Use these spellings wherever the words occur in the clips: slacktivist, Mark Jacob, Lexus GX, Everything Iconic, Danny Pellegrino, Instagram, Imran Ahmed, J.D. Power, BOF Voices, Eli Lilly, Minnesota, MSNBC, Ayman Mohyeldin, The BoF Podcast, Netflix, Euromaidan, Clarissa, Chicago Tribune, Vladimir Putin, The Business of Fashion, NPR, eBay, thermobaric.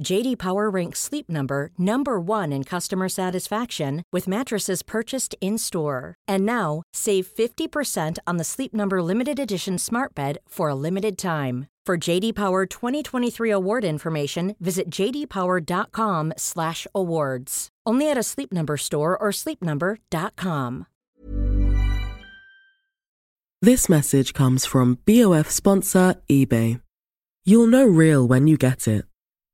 J.D. Power ranks Sleep Number number one in customer satisfaction with mattresses purchased in-store. And now, save 50% on the Sleep Number Limited Edition Smart Bed for a limited time. For J.D. Power 2023 award information, visit jdpower.com/awards. Only at a Sleep Number store or sleepnumber.com. This message comes from BOF sponsor eBay. You'll know real when you get it.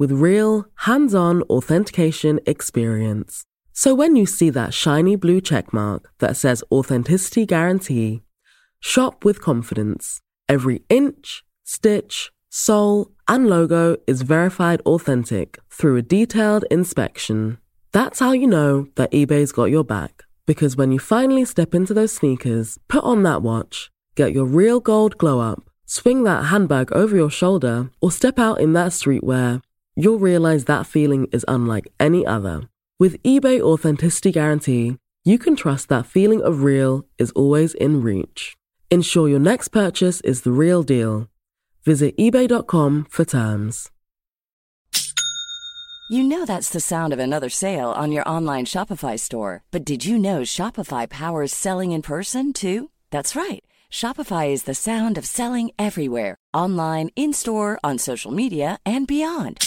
with real, hands-on authentication experience. So when you see that shiny blue checkmark that says Authenticity Guarantee, shop with confidence. Every inch, stitch, sole, and logo is verified authentic through a detailed inspection. That's how you know that eBay's got your back. Because when you finally step into those sneakers, put on that watch, get your real gold glow up, swing that handbag over your shoulder, or step out in that streetwear, you'll realize that feeling is unlike any other. With eBay Authenticity Guarantee, you can trust that feeling of real is always in reach. Ensure your next purchase is the real deal. Visit ebay.com for terms. You know that's the sound of another sale on your online Shopify store. But did you know Shopify powers selling in person too? That's right. Shopify is the sound of selling everywhere. Online, in-store, on social media, and beyond.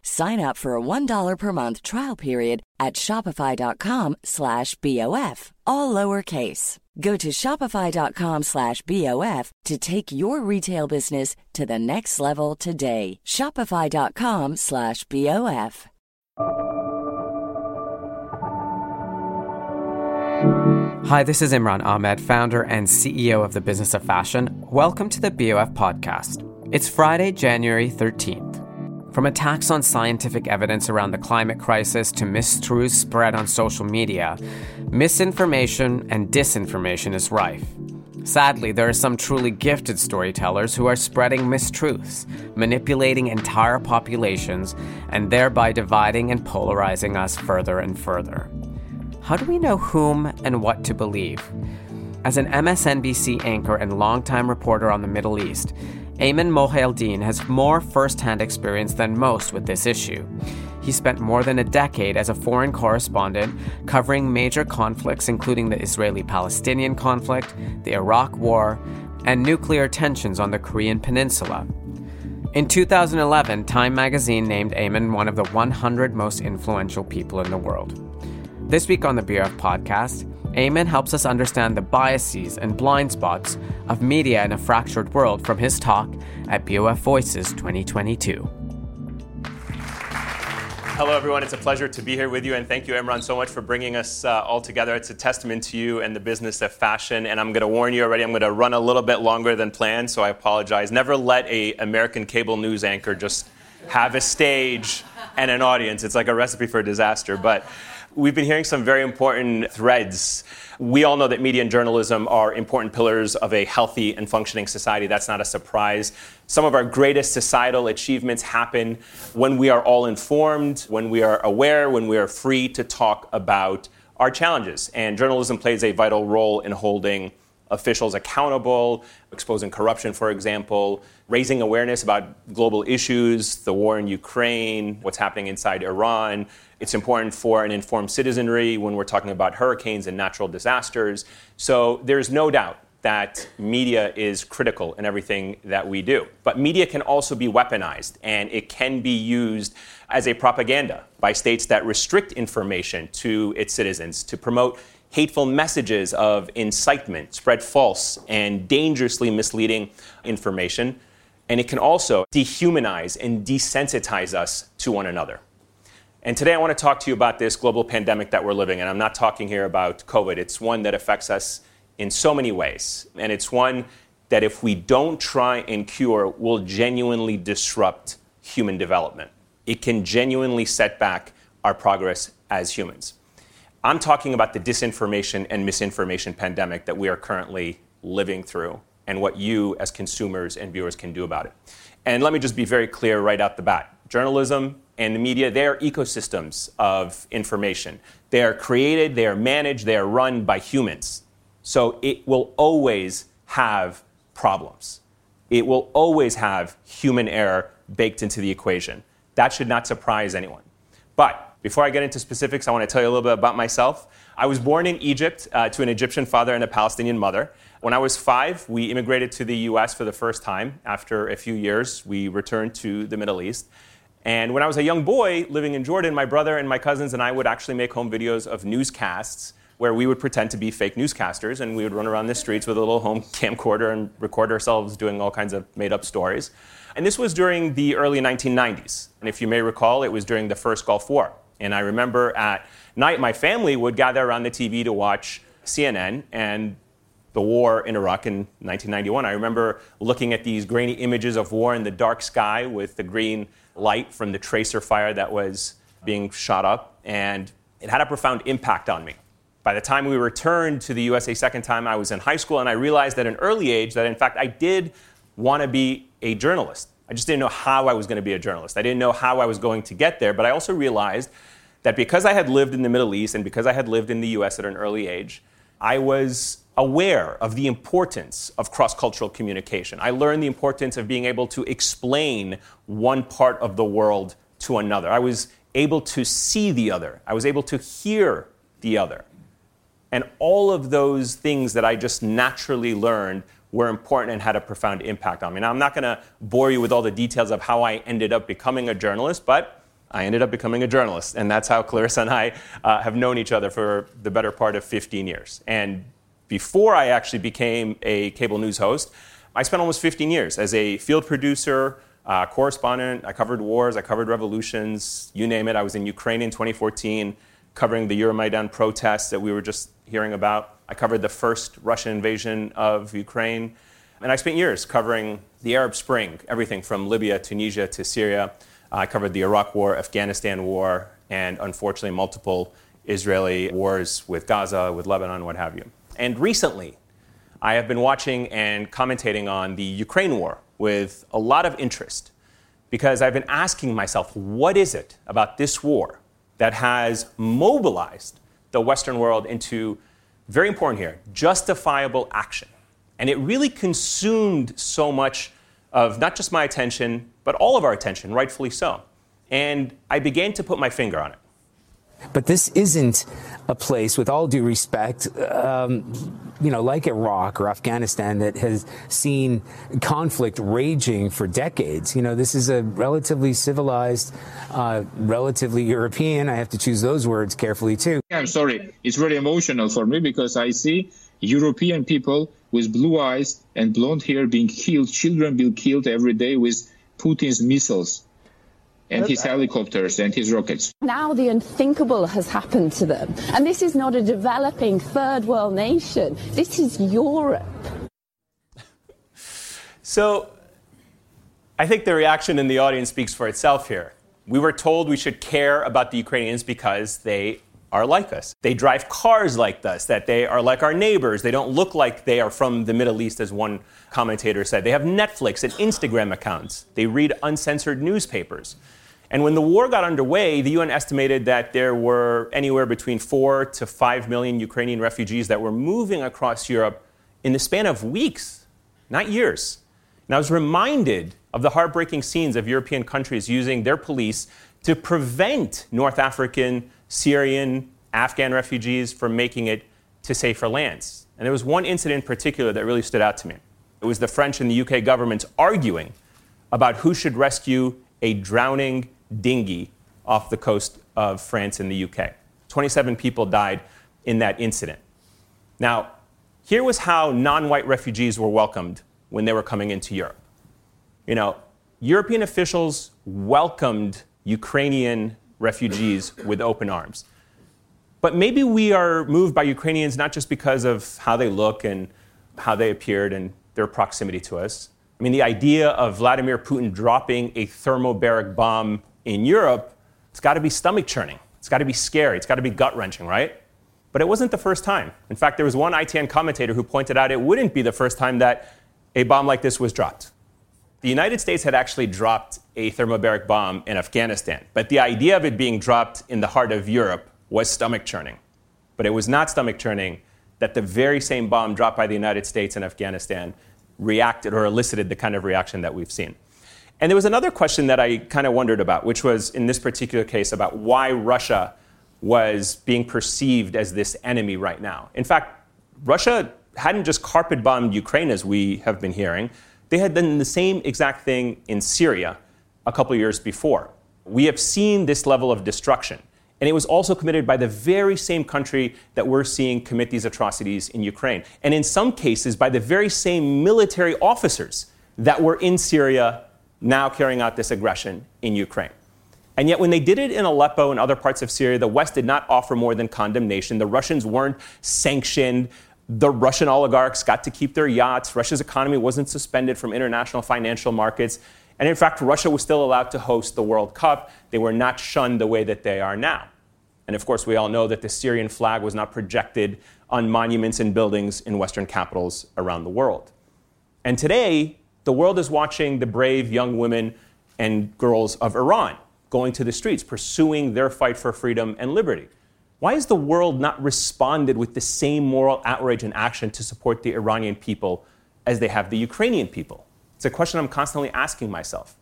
Sign up for a $1 per month trial period at shopify.com/BOF, all lowercase. Go to shopify.com/BOF to take your retail business to the next level today. Shopify.com/BOF. Hi, this is Imran Ahmed, founder and CEO of The Business of Fashion. Welcome to the BOF Podcast. It's Friday, January 13th. From attacks on scientific evidence around the climate crisis to mistruths spread on social media, misinformation and disinformation is rife. Sadly, there are some truly gifted storytellers who are spreading mistruths, manipulating entire populations, and thereby dividing and polarizing us further and further. How do we know whom and what to believe? As an MSNBC anchor and longtime reporter on the Middle East, Ayman Mohyeldin has more first-hand experience than most with this issue. He spent more than a decade as a foreign correspondent covering major conflicts, including the Israeli-Palestinian conflict, the Iraq War, and nuclear tensions on the Korean Peninsula. In 2011, Time magazine named Ayman one of the 100 most influential people in the world. This week on the BOF Podcast, Ayman helps us understand the biases and blind spots of media in a fractured world from his talk at BOF Voices 2022. Hello, everyone. It's a pleasure to be here with you. And thank you, Imran, so much for bringing us all together. It's a testament to you and the business of fashion. And I'm going to warn you already, I'm going to run a little bit longer than planned, so I apologize. Never let an American cable news anchor just have a stage and an audience. It's like a recipe for disaster. But we've been hearing some very important threads. We all know that media and journalism are important pillars of a healthy and functioning society. That's not a surprise. Some of our greatest societal achievements happen when we are all informed, when we are aware, when we are free to talk about our challenges. And journalism plays a vital role in holding officials accountable, exposing corruption, for example, raising awareness about global issues, the war in Ukraine, what's happening inside Iran. It's important for an informed citizenry when we're talking about hurricanes and natural disasters. So there's no doubt that media is critical in everything that we do. But media can also be weaponized, and it can be used as a propaganda by states that restrict information to its citizens to promote hateful messages of incitement, spread false and dangerously misleading information. And it can also dehumanize and desensitize us to one another. And today I want to talk to you about this global pandemic that we're living in. I'm not talking here about COVID. It's one that affects us in so many ways. And it's one that if we don't try and cure, will genuinely disrupt human development. It can genuinely set back our progress as humans. I'm talking about the disinformation and misinformation pandemic that we are currently living through and what you as consumers and viewers can do about it. And let me just be very clear right out the bat. Journalism and the media, they are ecosystems of information. They are created, they are managed, they are run by humans. So it will always have problems. It will always have human error baked into the equation. That should not surprise anyone. But before I get into specifics, I want to tell you a little bit about myself. I was born in Egypt to an Egyptian father and a Palestinian mother. When I was 5, we immigrated to the U.S. for the first time. After a few years, we returned to the Middle East. And when I was a young boy living in Jordan, my brother and my cousins and I would actually make home videos of newscasts where we would pretend to be fake newscasters, and we would run around the streets with a little home camcorder and record ourselves doing all kinds of made-up stories. And this was during the early 1990s. And if you may recall, it was during the first Gulf War. And I remember at night, my family would gather around the TV to watch CNN and the war in Iraq in 1991. I remember looking at these grainy images of war in the dark sky with the green light from the tracer fire that was being shot up. And it had a profound impact on me. By the time we returned to the U.S. a second time, I was in high school. And I realized at an early age that, in fact, I did want to be a journalist. I just didn't know how I was going to be a journalist. I didn't know how I was going to get there. But I also realized that because I had lived in the Middle East and because I had lived in the U.S. at an early age, I was aware of the importance of cross-cultural communication. I learned the importance of being able to explain one part of the world to another. I was able to see the other. I was able to hear the other. And all of those things that I just naturally learned were important and had a profound impact on me. Now, I'm not going to bore you with all the details of how I ended up becoming a journalist, but I ended up becoming a journalist. And that's how Clarissa and I have known each other for the better part of 15 years. And before I actually became a cable news host, I spent almost 15 years as a field producer, correspondent. I covered wars, I covered revolutions, you name it. I was in Ukraine in 2014, covering the Euromaidan protests that we were just hearing about. I covered the first Russian invasion of Ukraine. And I spent years covering the Arab Spring, everything from Libya, Tunisia to Syria. I covered the Iraq War, Afghanistan War, and unfortunately multiple Israeli wars with Gaza, with Lebanon, what have you. And recently, I have been watching and commentating on the Ukraine war with a lot of interest because I've been asking myself, what is it about this war that has mobilized the Western world into, very important here, justifiable action? And it really consumed so much of not just my attention, but all of our attention, rightfully so. And I began to put my finger on it. But this isn't a place, with all due respect, like Iraq or Afghanistan, that has seen conflict raging for decades. You know, this is a relatively civilized, relatively European. I have to choose those words carefully, too. I'm sorry. It's really emotional for me because I see European people with blue eyes and blonde hair being killed, children being killed every day with Putin's missiles. and his helicopters and his rockets. Now the unthinkable has happened to them. And this is not a developing third world nation. This is Europe. So I think the reaction in the audience speaks for itself here. We were told we should care about the Ukrainians because they are like us. They drive cars like us, that they are like our neighbors. They don't look like they are from the Middle East, as one commentator said. They have Netflix and Instagram accounts. They read uncensored newspapers. And when the war got underway, the UN estimated that there were anywhere between 4 to 5 million Ukrainian refugees that were moving across Europe in the span of weeks, not years. And I was reminded of the heartbreaking scenes of European countries using their police to prevent North African, Syrian, Afghan refugees from making it to safer lands. And there was one incident in particular that really stood out to me. It was the French and the UK governments arguing about who should rescue a drowning dinghy off the coast of France and the UK. 27 people died in that incident. Now, here was how non-white refugees were welcomed when they were coming into Europe. You know, European officials welcomed Ukrainian refugees with open arms. But maybe we are moved by Ukrainians not just because of how they look and how they appeared and their proximity to us. I mean, the idea of Vladimir Putin dropping a thermobaric bomb in Europe, it's got to be stomach-churning. It's got to be scary. It's got to be gut-wrenching, right? But it wasn't the first time. In fact, there was one ITN commentator who pointed out it wouldn't be the first time that a bomb like this was dropped. The United States had actually dropped a thermobaric bomb in Afghanistan, but the idea of it being dropped in the heart of Europe was stomach-churning. But it was not stomach-churning that the very same bomb dropped by the United States in Afghanistan reacted or elicited the kind of reaction that we've seen. And there was another question that I kind of wondered about, which was, in this particular case, about why Russia was being perceived as this enemy right now. In fact, Russia hadn't just carpet-bombed Ukraine, as we have been hearing. They had done the same exact thing in Syria a couple of years before. We have seen this level of destruction. And it was also committed by the very same country that we're seeing commit these atrocities in Ukraine. And in some cases, by the very same military officers that were in Syria now carrying out this aggression in Ukraine. And yet when they did it in Aleppo and other parts of Syria, the West did not offer more than condemnation. The Russians weren't sanctioned. The Russian oligarchs got to keep their yachts. Russia's economy wasn't suspended from international financial markets. And in fact, Russia was still allowed to host the World Cup. They were not shunned the way that they are now. And of course, we all know that the Syrian flag was not projected on monuments and buildings in Western capitals around the world. And today, the world is watching the brave young women and girls of Iran going to the streets, pursuing their fight for freedom and liberty. Why has the world not responded with the same moral outrage and action to support the Iranian people as they have the Ukrainian people? It's a question I'm constantly asking myself.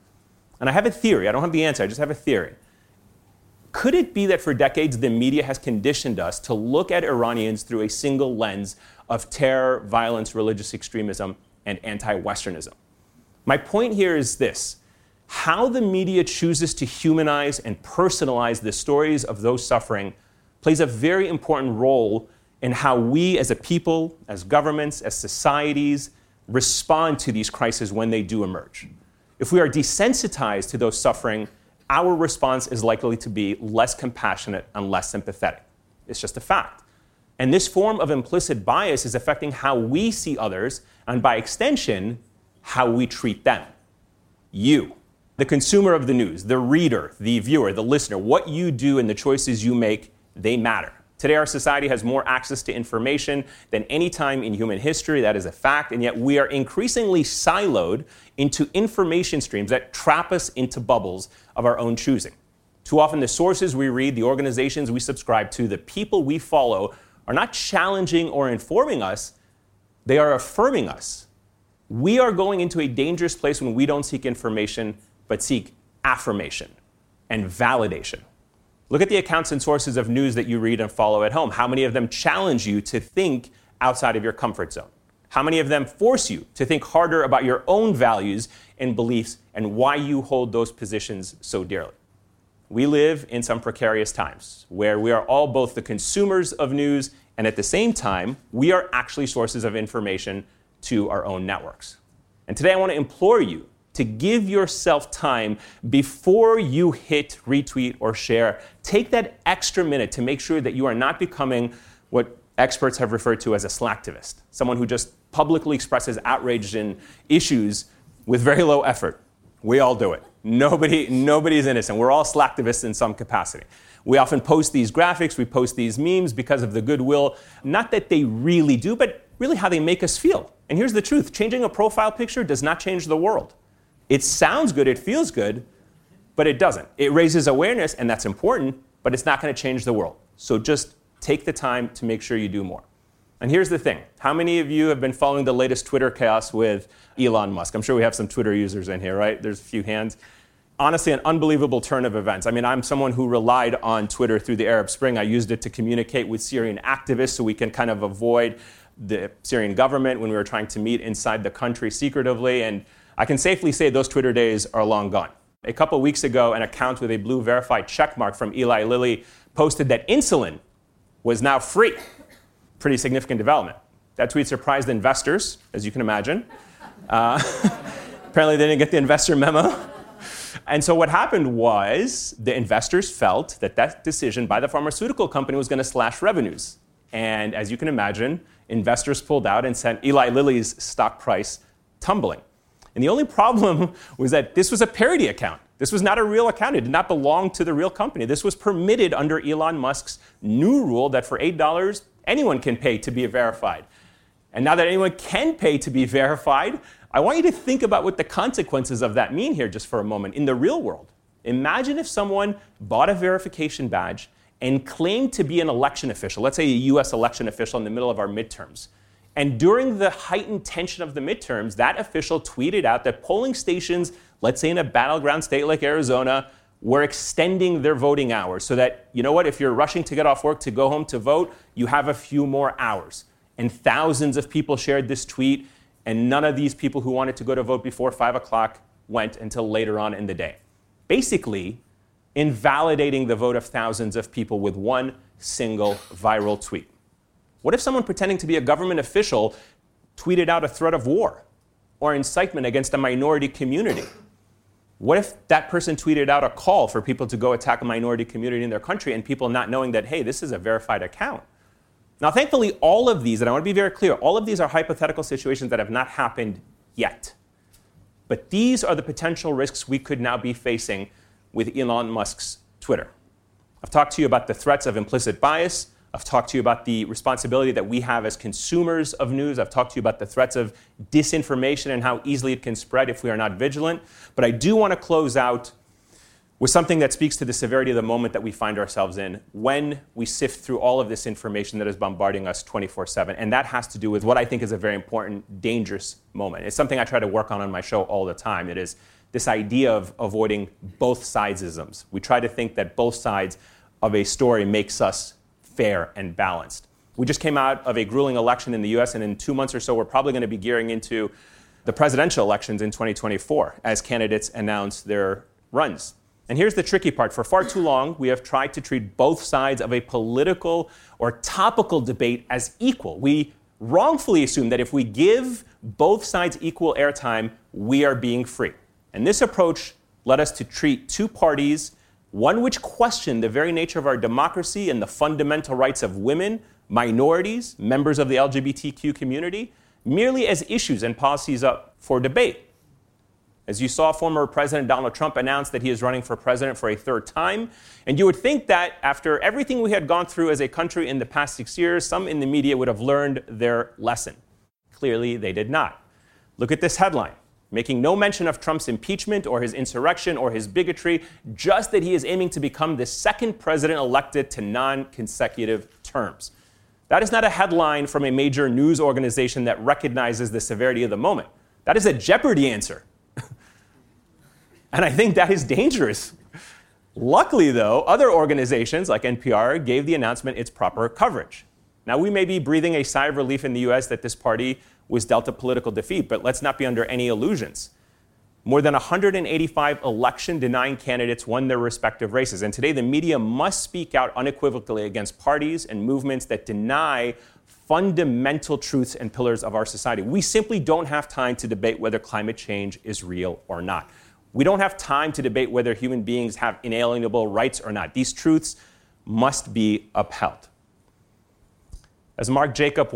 And I have a theory. I don't have the answer. I just have a theory. Could it be that for decades the media has conditioned us to look at Iranians through a single lens of terror, violence, religious extremism, and anti-Westernism? My point here is this. How the media chooses to humanize and personalize the stories of those suffering plays a very important role in how we as a people, as governments, as societies respond to these crises when they do emerge. If we are desensitized to those suffering, our response is likely to be less compassionate and less sympathetic. It's just a fact. And this form of implicit bias is affecting how we see others and, by extension, how we treat them. You, the consumer of the news, the reader, the viewer, the listener, what you do and the choices you make, they matter. Today, our society has more access to information than any time in human history. That is a fact. And yet we are increasingly siloed into information streams that trap us into bubbles of our own choosing. Too often, the sources we read, the organizations we subscribe to, the people we follow are not challenging or informing us. They are affirming us. We are going into a dangerous place when we don't seek information, but seek affirmation and validation. Look at the accounts and sources of news that you read and follow at home. How many of them challenge you to think outside of your comfort zone? How many of them force you to think harder about your own values and beliefs and why you hold those positions so dearly? We live in some precarious times where we are all both the consumers of news and at the same time, we are actually sources of information to our own networks. And today I want to implore you to give yourself time before you hit retweet or share. Take that extra minute to make sure that you are not becoming what experts have referred to as a slacktivist, someone who just publicly expresses outrage in issues with very low effort. We all do it. Nobody is innocent. We're all slacktivists in some capacity. We often post these graphics, we post these memes because of the goodwill, not that they really do, but really how they make us feel. And here's the truth. Changing a profile picture does not change the world. It sounds good, it feels good, but it doesn't. It raises awareness, and that's important, but it's not going to change the world. So just take the time to make sure you do more. And here's the thing. How many of you have been following the latest Twitter chaos with Elon Musk? I'm sure we have some Twitter users in here, right? There's a few hands. Honestly, an unbelievable turn of events. I mean, I'm someone who relied on Twitter through the Arab Spring. I used it to communicate with Syrian activists so we can kind of avoid the Syrian government when we were trying to meet inside the country secretively. And I can safely say those Twitter days are long gone. A couple of weeks ago, an account with a blue verified checkmark from Eli Lilly posted that insulin was now free. Pretty significant development. That tweet surprised investors, as you can imagine. Apparently, they didn't get the investor memo. And so what happened was the investors felt that that decision by the pharmaceutical company was going to slash revenues. And as you can imagine, investors pulled out and sent Eli Lilly's stock price tumbling. And the only problem was that this was a parody account. This was not a real account. It did not belong to the real company. This was permitted under Elon Musk's new rule that for $8, anyone can pay to be verified. And now that anyone can pay to be verified, I want you to think about what the consequences of that mean here just for a moment. In the real world, imagine if someone bought a verification badge and claimed to be an election official, let's say a US election official in the middle of our midterms. And during the heightened tension of the midterms, that official tweeted out that polling stations, let's say in a battleground state like Arizona, were extending their voting hours so that, you know what, if you're rushing to get off work to go home to vote, you have a few more hours. And thousands of people shared this tweet, and none of these people who wanted to go to vote before 5 o'clock went until later on in the day. Basically, invalidating the vote of thousands of people with one single viral tweet. What if someone pretending to be a government official tweeted out a threat of war or incitement against a minority community? What if that person tweeted out a call for people to go attack a minority community in their country and people not knowing that, hey, this is a verified account? Now, thankfully, all of these, and I want to be very clear, all of these are hypothetical situations that have not happened yet. But these are the potential risks we could now be facing with Elon Musk's Twitter. I've talked to you about the threats of implicit bias. I've talked to you about the responsibility that we have as consumers of news. I've talked to you about the threats of disinformation and how easily it can spread if we are not vigilant. But I do want to close out with something that speaks to the severity of the moment that we find ourselves in when we sift through all of this information that is bombarding us 24/7. And that has to do with what I think is a very important, dangerous moment. It's something I try to work on my show all the time. It is this idea of avoiding both sidesisms. We try to think that both sides of a story makes us fair and balanced. We just came out of a grueling election in the U.S., and in 2 months or so, we're probably going to be gearing into the presidential elections in 2024 as candidates announce their runs. And here's the tricky part. For far too long, we have tried to treat both sides of a political or topical debate as equal. We wrongfully assume that if we give both sides equal airtime, we are being free. And this approach led us to treat two parties, one which questioned the very nature of our democracy and the fundamental rights of women, minorities, members of the LGBTQ community, merely as issues and policies up for debate. As you saw, former President Donald Trump announced that he is running for president for a third time. And you would think that after everything we had gone through as a country in the past 6 years, some in the media would have learned their lesson. Clearly, they did not. Look at this headline. Making no mention of Trump's impeachment or his insurrection or his bigotry, just that he is aiming to become the second president elected to non-consecutive terms. That is not a headline from a major news organization that recognizes the severity of the moment. That is a Jeopardy answer. And I think that is dangerous. Luckily, though, other organizations like NPR gave the announcement its proper coverage. Now, we may be breathing a sigh of relief in the U.S. that this party was dealt a political defeat, but let's not be under any illusions. More than 185 election-denying candidates won their respective races, and today the media must speak out unequivocally against parties and movements that deny fundamental truths and pillars of our society. We simply don't have time to debate whether climate change is real or not. We don't have time to debate whether human beings have inalienable rights or not. These truths must be upheld. As Mark Jacob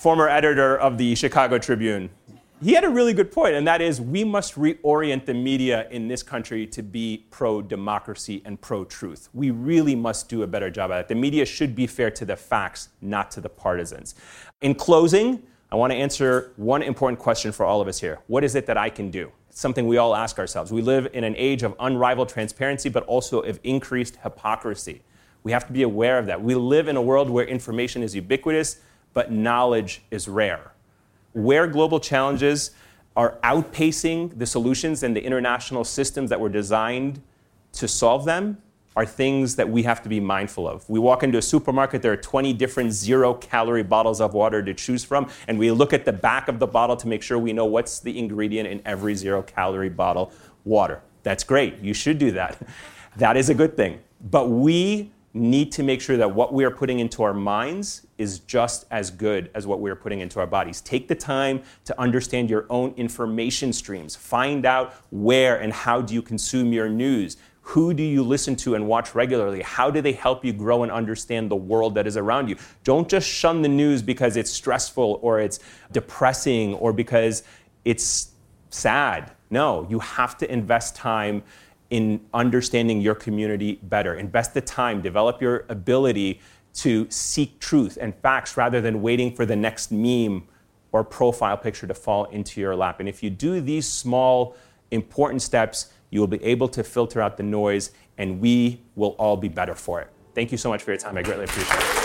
former editor of the Chicago Tribune, he had a really good point, and that is we must reorient the media in this country to be pro-democracy and pro-truth. We really must do a better job at it. The media should be fair to the facts, not to the partisans. In closing, I want to answer one important question for all of us here. What is it that I can do? It's something we all ask ourselves. We live in an age of unrivaled transparency, but also of increased hypocrisy. We have to be aware of that. We live in a world where information is ubiquitous, but knowledge is rare. Where global challenges are outpacing the solutions and the international systems that were designed to solve them are things that we have to be mindful of. We walk into a supermarket, there are 20 different zero-calorie bottles of water to choose from, and we look at the back of the bottle to make sure we know what's the ingredient in every zero-calorie bottle water. That's great. You should do that. That is a good thing. But we need to make sure that what we are putting into our minds is just as good as what we are putting into our bodies. Take the time to understand your own information streams. Find out where and how do you consume your news. Who do you listen to and watch regularly? How do they help you grow and understand the world that is around you? Don't just shun the news because it's stressful or it's depressing or because it's sad. No, you have to invest time in understanding your community better. Invest the time, develop your ability to seek truth and facts rather than waiting for the next meme or profile picture to fall into your lap. And if you do these small, important steps, you will be able to filter out the noise, and we will all be better for it. Thank you so much for your time. I greatly appreciate it.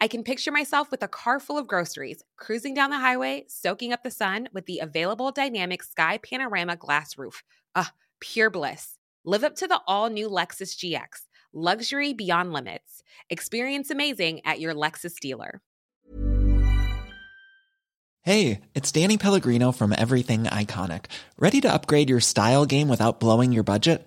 I can picture myself with a car full of groceries, cruising down the highway, soaking up the sun with the available dynamic sky panorama glass roof. Pure bliss. Live up to the all-new Lexus GX. Luxury beyond limits. Experience amazing at your Lexus dealer. Hey, it's Danny Pellegrino from Everything Iconic. Ready to upgrade your style game without blowing your budget?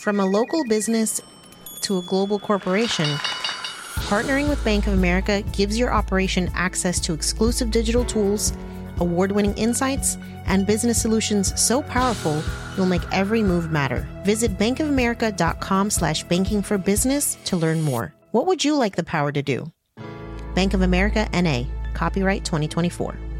From a local business to a global corporation, partnering with Bank of America gives your operation access to exclusive digital tools, award-winning insights, and business solutions so powerful, you'll make every move matter. Visit bankofamerica.com/banking for business to learn more. What would you like the power to do? Bank of America, N.A. Copyright 2024.